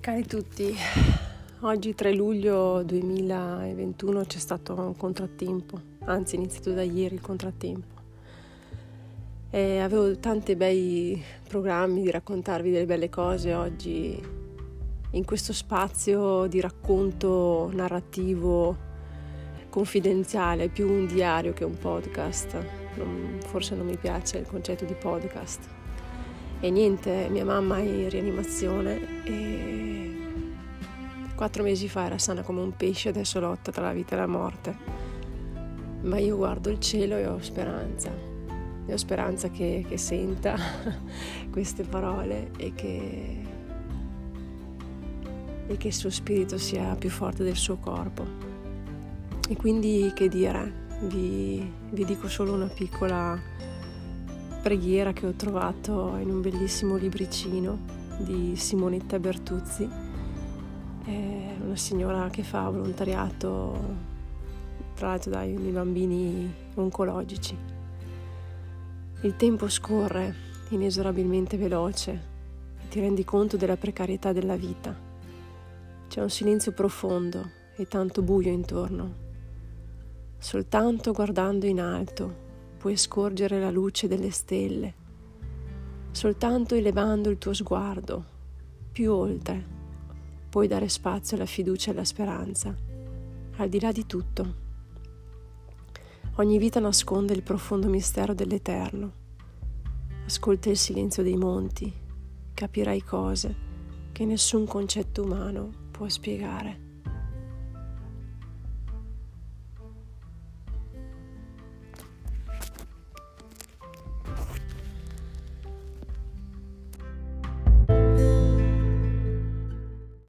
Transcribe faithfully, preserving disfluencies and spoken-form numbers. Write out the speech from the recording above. Cari tutti, oggi tre luglio duemilaventuno c'è stato un contrattempo, anzi è iniziato da ieri il contrattempo. E avevo tanti bei programmi di raccontarvi delle belle cose oggi in questo spazio di racconto narrativo confidenziale, più un diario che un podcast. Non, forse non mi piace il concetto di podcast. E niente, mia mamma è in rianimazione e quattro mesi fa era sana come un pesce, adesso lotta tra la vita e la morte. Ma io guardo il cielo e ho speranza. E ho speranza che, che senta queste parole e che, e che il suo spirito sia più forte del suo corpo. E quindi, che dire, vi, vi dico solo una piccola preghiera che ho trovato in un bellissimo libricino di Simonetta Bertuzzi, è una signora che fa volontariato tra l'altro dai bambini oncologici. Il tempo scorre inesorabilmente veloce e ti rendi conto della precarietà della vita. C'è un silenzio profondo e tanto buio intorno. Soltanto guardando in alto puoi scorgere la luce delle stelle, soltanto elevando il tuo sguardo più oltre puoi dare spazio alla fiducia e alla speranza, al di là di tutto. Ogni vita nasconde il profondo mistero dell'eterno. Ascolta il silenzio dei monti, capirai cose che nessun concetto umano può spiegare.